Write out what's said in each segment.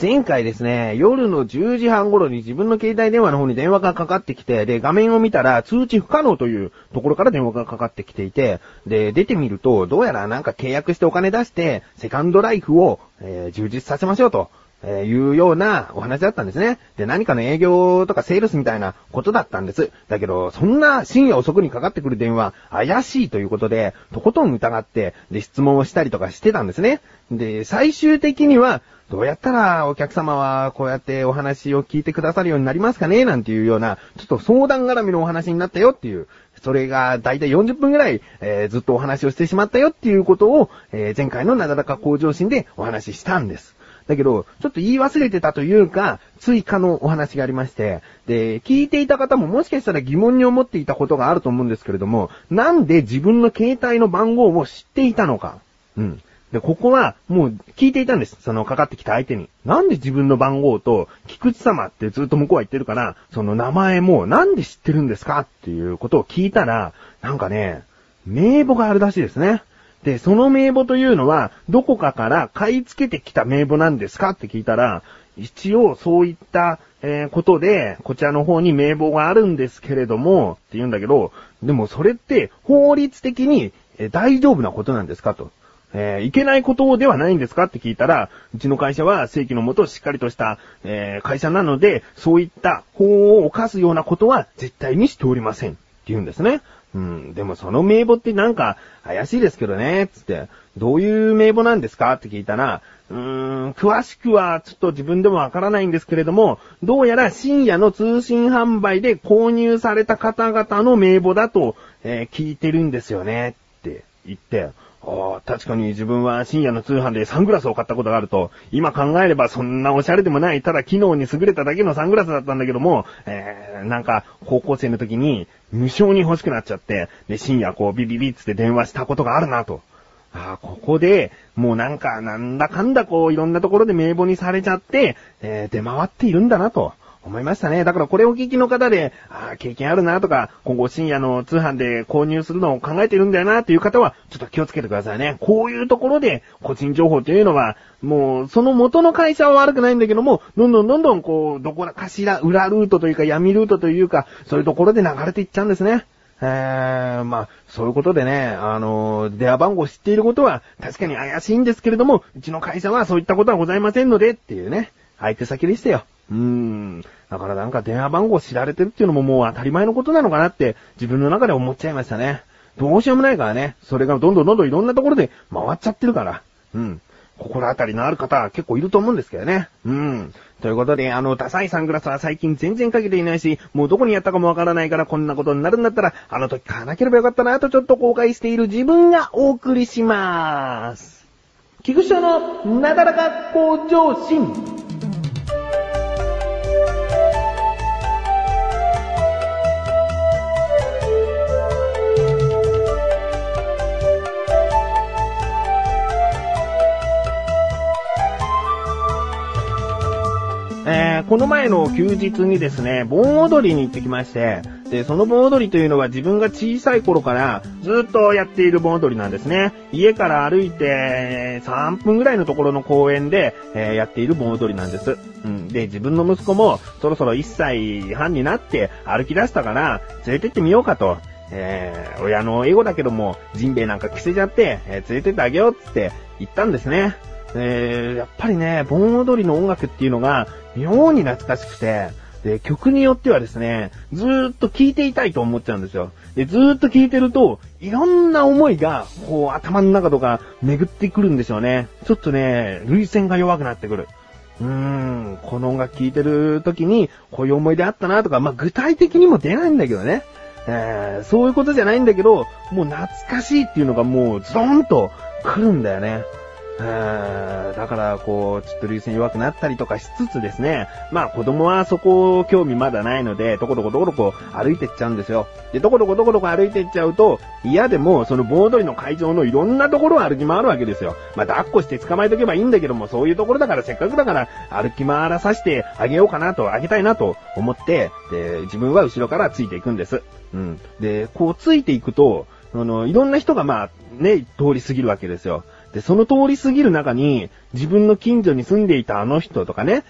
前回ですね、夜の10時半頃に自分の携帯電話の方に電話がかかってきて、で、画面を見たら通知不可能というところから電話がかかってきていて、で、出てみると、どうやらなんか契約してお金出して、セカンドライフを、充実させましょうと。いうようなお話だったんですね。で、何かの営業とかセールスみたいなことだったんです。だけど、そんな深夜遅くにかかってくる電話、怪しいということで、とことん疑って、で、質問をしたりとかしてたんですね。で、最終的には、どうやったらお客様はこうやってお話を聞いてくださるようになりますかねなんていうような、ちょっと相談絡みのお話になったよっていう、それがだいたい40分ぐらい、ずっとお話をしてしまったよっていうことを、前回のなだらか向上心でお話ししたんです。だけど、ちょっと言い忘れてたというか、追加のお話がありまして、で、聞いていた方ももしかしたら疑問に思っていたことがあると思うんですけれども、なんで自分の携帯の番号を知っていたのか。うん。で、ここはもう聞いていたんです。そのかかってきた相手に。なんで自分の番号と、菊池様ってずっと向こうは言ってるから、その名前もなんで知ってるんですかっていうことを聞いたら、なんかね、名簿があるらしいですね。で、その名簿というのは、どこかから買い付けてきた名簿なんですかって聞いたら、一応そういった、ことで、こちらの方に名簿があるんですけれども、って言うんだけど、でもそれって法律的に、大丈夫なことなんですかと。いけないことではないんですかって聞いたら、うちの会社は正規のもとしっかりとした、会社なので、そういった法を犯すようなことは絶対にしておりません。って言うんですね。うん、でもその名簿ってなんか怪しいですけどね、つって、どういう名簿なんですかって聞いたら、詳しくはちょっと自分でもわからないんですけれども、どうやら深夜の通信販売で購入された方々の名簿だと、聞いてるんですよね、って言って、あ、確かに自分は深夜の通販でサングラスを買ったことがあると、今考えればそんなおしゃれでもない、ただ機能に優れただけのサングラスだったんだけども、なんか高校生の時に無性に欲しくなっちゃって、で深夜こうビビビッつって電話したことがあるなと。あ、ここでもうなんかなんだかんだこういろんなところで名簿にされちゃって、出回っているんだなと。思いましたね。だからこれをお聞きの方で、ああ、経験あるなとか、今後深夜の通販で購入するのを考えてるんだよなっていう方は、ちょっと気をつけてくださいね。こういうところで、個人情報というのは、もう、その元の会社は悪くないんだけども、どんどんこう、どこかしら、裏ルートというか、闇ルートというか、そういうところで流れていっちゃうんですね。まあ、そういうことでね、電話番号を知っていることは、確かに怪しいんですけれども、うちの会社はそういったことはございませんので、っていうね、相手先でしたよ。だからなんか電話番号知られてるっていうのももう当たり前のことなのかなって自分の中で思っちゃいましたね。どうしようもないからね。それがどんどんいろんなところで回っちゃってるから。うん。心当たりのある方は結構いると思うんですけどね。うん。ということで、ダサいサングラスは最近全然かけていないし、もうどこにやったかもわからないからこんなことになるんだったら、あの時買わなければよかったなとちょっと後悔している自分がお送りしまーす。菊池のなだらか向上心。この前の休日にですね、盆踊りに行ってきまして、で、その盆踊りというのは自分が小さい頃からずっとやっている盆踊りなんですね。家から歩いて3分ぐらいのところの公園で、やっている盆踊りなんです。うん、で、自分の息子もそろそろ1歳半になって歩き出したから連れてってみようかと。親のエゴだけども、ジンベエなんか着せちゃって、連れてってあげようって言ったんですね。やっぱりね、盆踊りの音楽っていうのが妙に懐かしくて、で、曲によってはですね、ずーっと聴いていたいと思っちゃうんですよ。で、ずーっと聴いてると、いろんな思いが、こう、頭の中とか巡ってくるんですよね。ちょっとね、涙腺が弱くなってくる。この音楽聴いてる時に、こういう思い出あったなとか、まあ、具体的にも出ないんだけどね。そういうことじゃないんだけど、もう懐かしいっていうのがもう、ズドンと来るんだよね。だからこうちょっと涙腺弱くなったりとかしつつですね、まあ子供はそこ興味まだないので、ところこ歩いてっちゃうんですよ。で、ところこ歩いてっちゃうと、嫌でもその盆踊りの会場のいろんなところを歩き回るわけですよ。まあ抱っこして捕まえとけばいいんだけども、そういうところだから、せっかくだから歩き回らさせてあげようかなと、あげたいなと思って、で、自分は後ろからついていくんです。で、こうついていくと、いろんな人がまあね、通り過ぎるわけですよ。で、その通り過ぎる中に、自分の近所に住んでいたあの人とかね、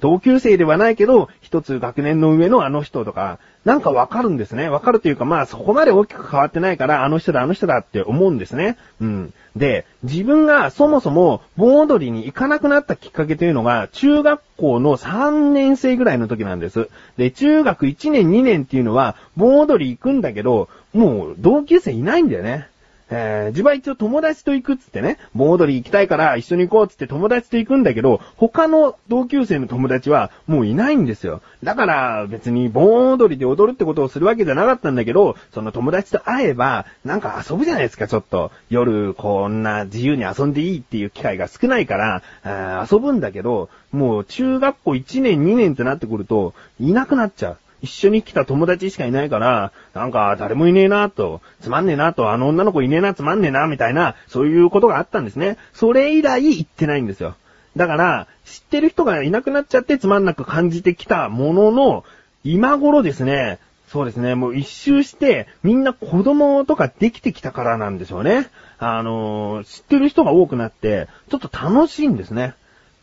同級生ではないけど、一つ学年の上のあの人とか、なんかわかるんですね。わかるというか、まあそこまで大きく変わってないから、あの人だあの人だって思うんですね。うん。で、自分がそもそも盆踊りに行かなくなったきっかけというのが、中学校の3年生ぐらいの時なんです。で、中学1年2年っていうのは、盆踊り行くんだけど、もう同級生いないんだよね。自分は一応友達と行くっつってね、盆踊り行きたいから一緒に行こうっつって友達と行くんだけど、他の同級生の友達はもういないんですよ。だから別に盆踊りで踊るってことをするわけじゃなかったんだけど、その友達と会えばなんか遊ぶじゃないですか。ちょっと夜こんな自由に遊んでいいっていう機会が少ないから、遊ぶんだけど、もう中学校1年2年ってなってくるといなくなっちゃう。一緒に来た友達しかいないから、なんか誰もいねえなと、つまんねえなと、あの女の子いねえな、つまんねえな、みたいな、そういうことがあったんですね。それ以来行ってないんですよ。だから、知ってる人がいなくなっちゃってつまんなく感じてきたものの、今頃ですね、そうですね、もう一周して、みんな子供とかできてきたからなんでしょうね。知ってる人が多くなって、ちょっと楽しいんですね。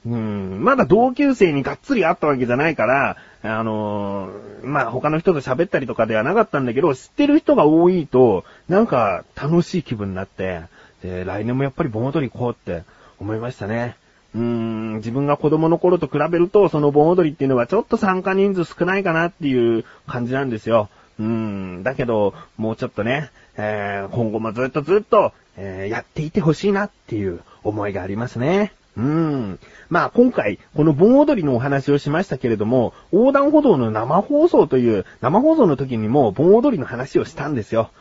まだ同級生にがっつり会ったわけじゃないから、まあ、他の人と喋ったりとかではなかったんだけど、知ってる人が多いと、なんか楽しい気分になって、で、来年もやっぱり盆踊り行こうって思いましたね。自分が子供の頃と比べると、その盆踊りっていうのはちょっと参加人数少ないかなっていう感じなんですよ。だけど、もうちょっとね、今後もずっと、やっていてほしいなっていう思いがありますね。まあ今回この盆踊りのお話をしましたけれども、横断歩道の生放送という生放送の時にも盆踊りの話をしたんですよ。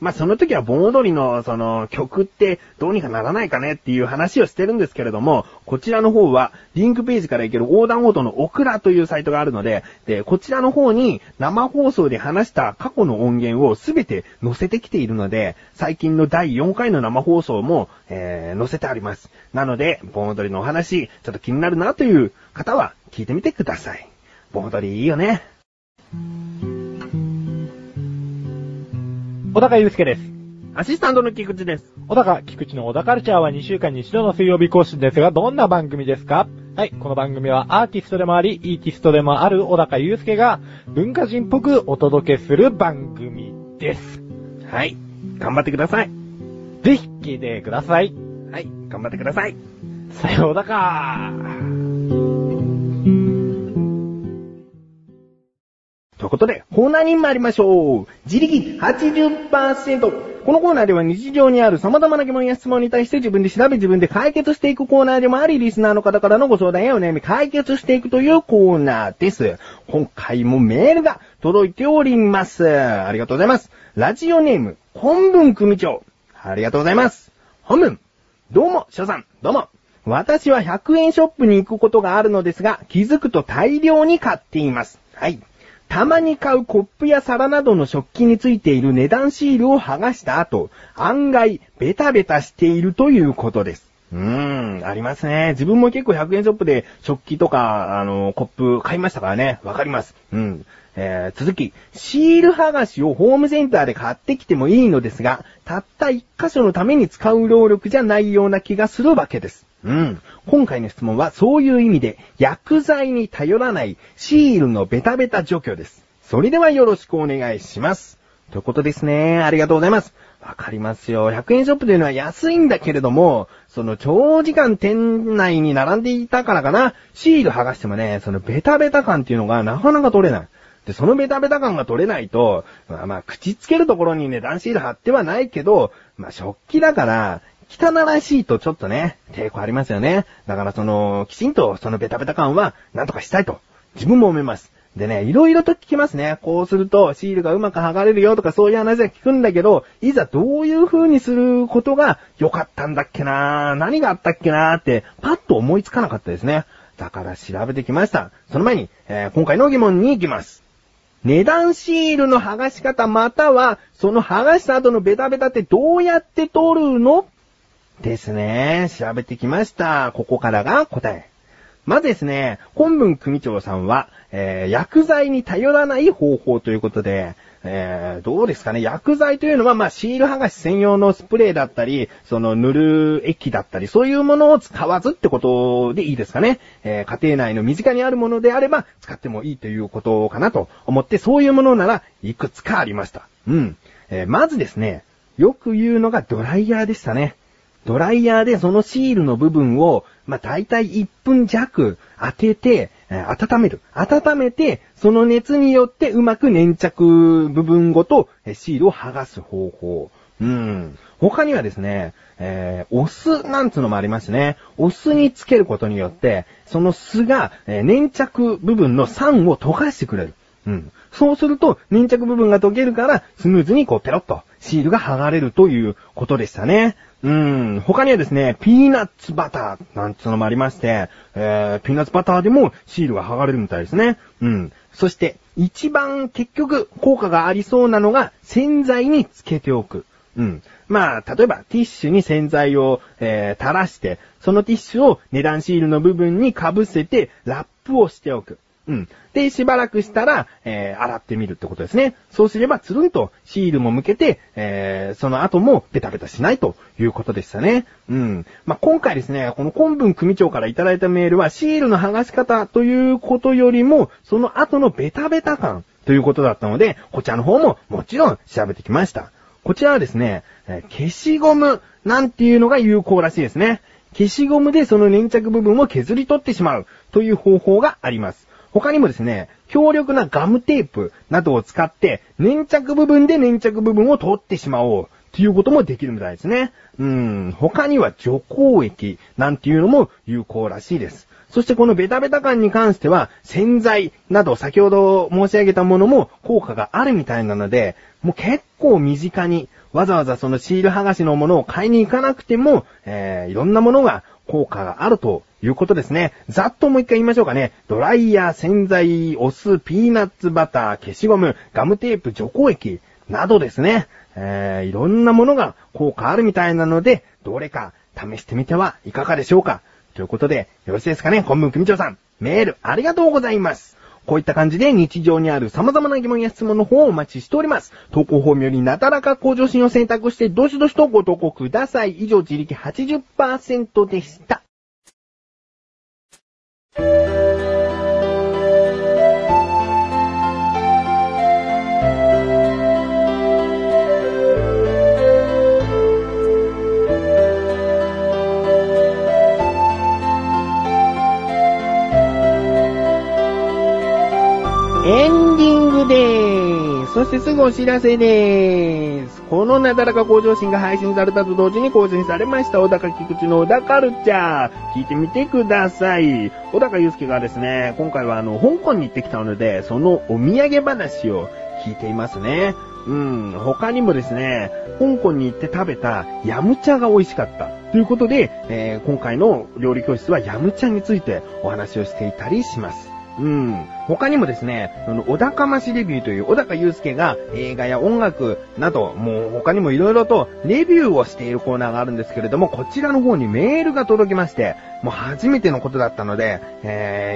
まあその時は盆踊りのその曲ってどうにかならないかねっていう話をしてるんですけれども、こちらの方はリンクページから行ける横断歩道のオクラというサイトがあるので、でこちらの方に生放送で話した過去の音源をすべて載せてきているので、最近の第4回の生放送も、載せてあります。なので盆踊りのお話ちょっと気になるなという方は聞いてみてください。盆踊りいいよね。小高祐介です。アシスタントの菊池です。小高、菊池の小高カルチャーは2週間に一度の水曜日更新ですが、どんな番組ですか？はい、この番組はアーティストでもあり、イーティストでもある小高祐介が文化人っぽくお届けする番組です。はい、頑張ってください。ぜひ聞いてください。はい、頑張ってください。さようだかー。ということで、コーナーに参りましょう。自力 80%。 このコーナーでは日常にある様々な疑問や質問に対して自分で調べ自分で解決していくコーナーでもあり、リスナーの方からのご相談やお悩み解決していくというコーナーです。今回もメールが届いております。ありがとうございます。ラジオネーム本文組長、ありがとうございます。本文、どうも翔さん、どうも。私は100円ショップに行くことがあるのですが、気づくと大量に買っています。はい。たまに買うコップや皿などの食器についている値段シールを剥がした後、案外ベタベタしているということです。ありますね。自分も結構100円ショップで食器とか、コップ買いましたからね。わかります。続き、シール剥がしをホームセンターで買ってきてもいいのですが、たった一箇所のために使う労力じゃないような気がするわけです。今回の質問はそういう意味で、薬剤に頼らないシールのベタベタ除去です。それではよろしくお願いします。ということですね。ありがとうございます。わかりますよ。100円ショップというのは安いんだけれども、その長時間店内に並んでいたからかな、シール剥がしてもね、そのベタベタ感っていうのがなかなか取れない。で、そのベタベタ感が取れないと、まあ、口つけるところにね、段シール貼ってはないけど、まあ、食器だから、汚らしいとちょっとね、抵抗ありますよね。だからきちんとそのベタベタ感はなんとかしたいと、自分も思います。でね、いろいろと聞きますね。こうするとシールがうまく剥がれるよとかそういう話は聞くんだけど、いざどういう風にすることが良かったんだっけな、何があったっけなってパッと思いつかなかったですね。だから調べてきました。その前に、今回の疑問に行きます。値段シールの剥がし方、またはその剥がした後のベタベタってどうやって取るの？ですね。調べてきました。ここからが答え。まずですね、本文組長さんは、薬剤に頼らない方法ということで、どうですかね、薬剤というのは、シール剥がし専用のスプレーだったり、その塗る液だったり、そういうものを使わずってことでいいですかね。家庭内の身近にあるものであれば、使ってもいいということかなと思って、そういうものなら、いくつかありました。うん。まずですね、よく言うのがドライヤーでしたね。ドライヤーでそのシールの部分を、大体1分弱当てて、温める。温めて、その熱によってうまく粘着部分ごとシールを剥がす方法。他にはですね、お酢なんつうのもありますね。お酢につけることによって、その酢が粘着部分の酸を溶かしてくれる。そうすると粘着部分が溶けるからスムーズにペロッとシールが剥がれるということでしたね。他にはですね、ピーナッツバターなんつうのもありまして、ピーナッツバターでもシールが剥がれるみたいですね。そして一番結局効果がありそうなのが洗剤につけておく。例えばティッシュに洗剤を、垂らして、そのティッシュを値段シールの部分に被せてラップをしておく。で、しばらくしたら、洗ってみるってことですね。そうすれば、つるんとシールも向けて、その後もベタベタしないということでしたね。今回ですね、この本文組長からいただいたメールは、シールの剥がし方ということよりも、その後のベタベタ感ということだったので、こちらの方ももちろん調べてきました。こちらはですね、消しゴムなんていうのが有効らしいですね。消しゴムでその粘着部分を削り取ってしまうという方法があります。他にもですね、強力なガムテープなどを使って粘着部分で粘着部分を取ってしまおうということもできるみたいですね。他には除光液なんていうのも有効らしいです。そしてこのベタベタ感に関しては洗剤など先ほど申し上げたものも効果があるみたいなので、もう結構身近にわざわざそのシール剥がしのものを買いに行かなくても、いろんなものが効果があるということですね。ざっともう一回言いましょうかね。ドライヤー、洗剤、お酢、ピーナッツバター、消しゴム、ガムテープ、除光液などですね、いろんなものが効果あるみたいなので、どれか試してみてはいかがでしょうか。ということで、よろしいですかね。本文組長さん、メールありがとうございます。こういった感じで日常にある様々な疑問や質問の方をお待ちしております。投稿フォームよりなだらか向上心を選択して、どしどしとご投稿ください。以上、自力 80% でした。エンディングでーす。そしてすぐお知らせでーす。このなだらか向上心が配信されたと同時に更新されました小高菊池の小高ルチャー、聞いてみてください。小高祐介がですね、今回は香港に行ってきたので、そのお土産話を聞いていますね。他にもですね、香港に行って食べたヤムチャが美味しかったということで、今回の料理教室はヤムチャについてお話をしていたりします。他にもですね、小高ましレビューという小高祐介が映画や音楽など、もう他にも色々とレビューをしているコーナーがあるんですけれども、こちらの方にメールが届きまして、もう初めてのことだったので、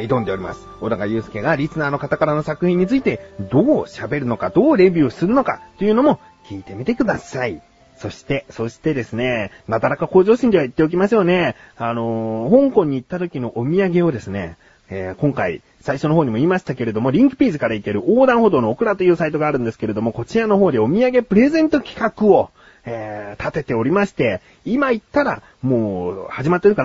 挑んでおります。小高祐介がリスナーの方からの作品についてどう喋るのか、どうレビューするのかというのも聞いてみてください。そしてですね、なだらか向上心では言っておきましょうね。香港に行った時のお土産をですね、今回最初の方にも言いましたけれども、リンクページから行ける横断歩道のオクラというサイトがあるんですけれども、こちらの方でお土産プレゼント企画を、立てておりまして、今言ったらもう始まってると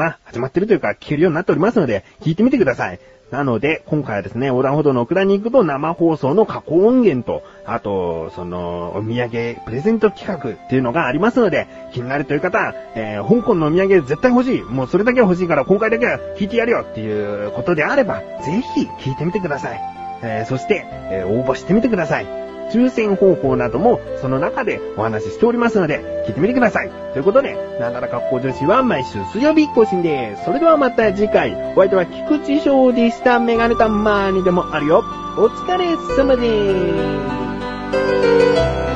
いうか聞けるようになっておりますので、聞いてみてください。なので今回はですね、横断歩道のオクラに行くと生放送の過去音源と、あとそのお土産プレゼント企画っていうのがありますので、気になるという方は、香港のお土産絶対欲しい、もうそれだけは欲しいから今回だけは聞いてやるよっていうことであれば、ぜひ聞いてみてください。そして、応募してみてください。抽選方法などもその中でお話ししておりますので、聞いてみてください。ということで、なだらか向上心は毎週水曜日更新です。それではまた次回。お相手は菊池翔でした。メガネたまーにでもあるよ。お疲れ様でーす。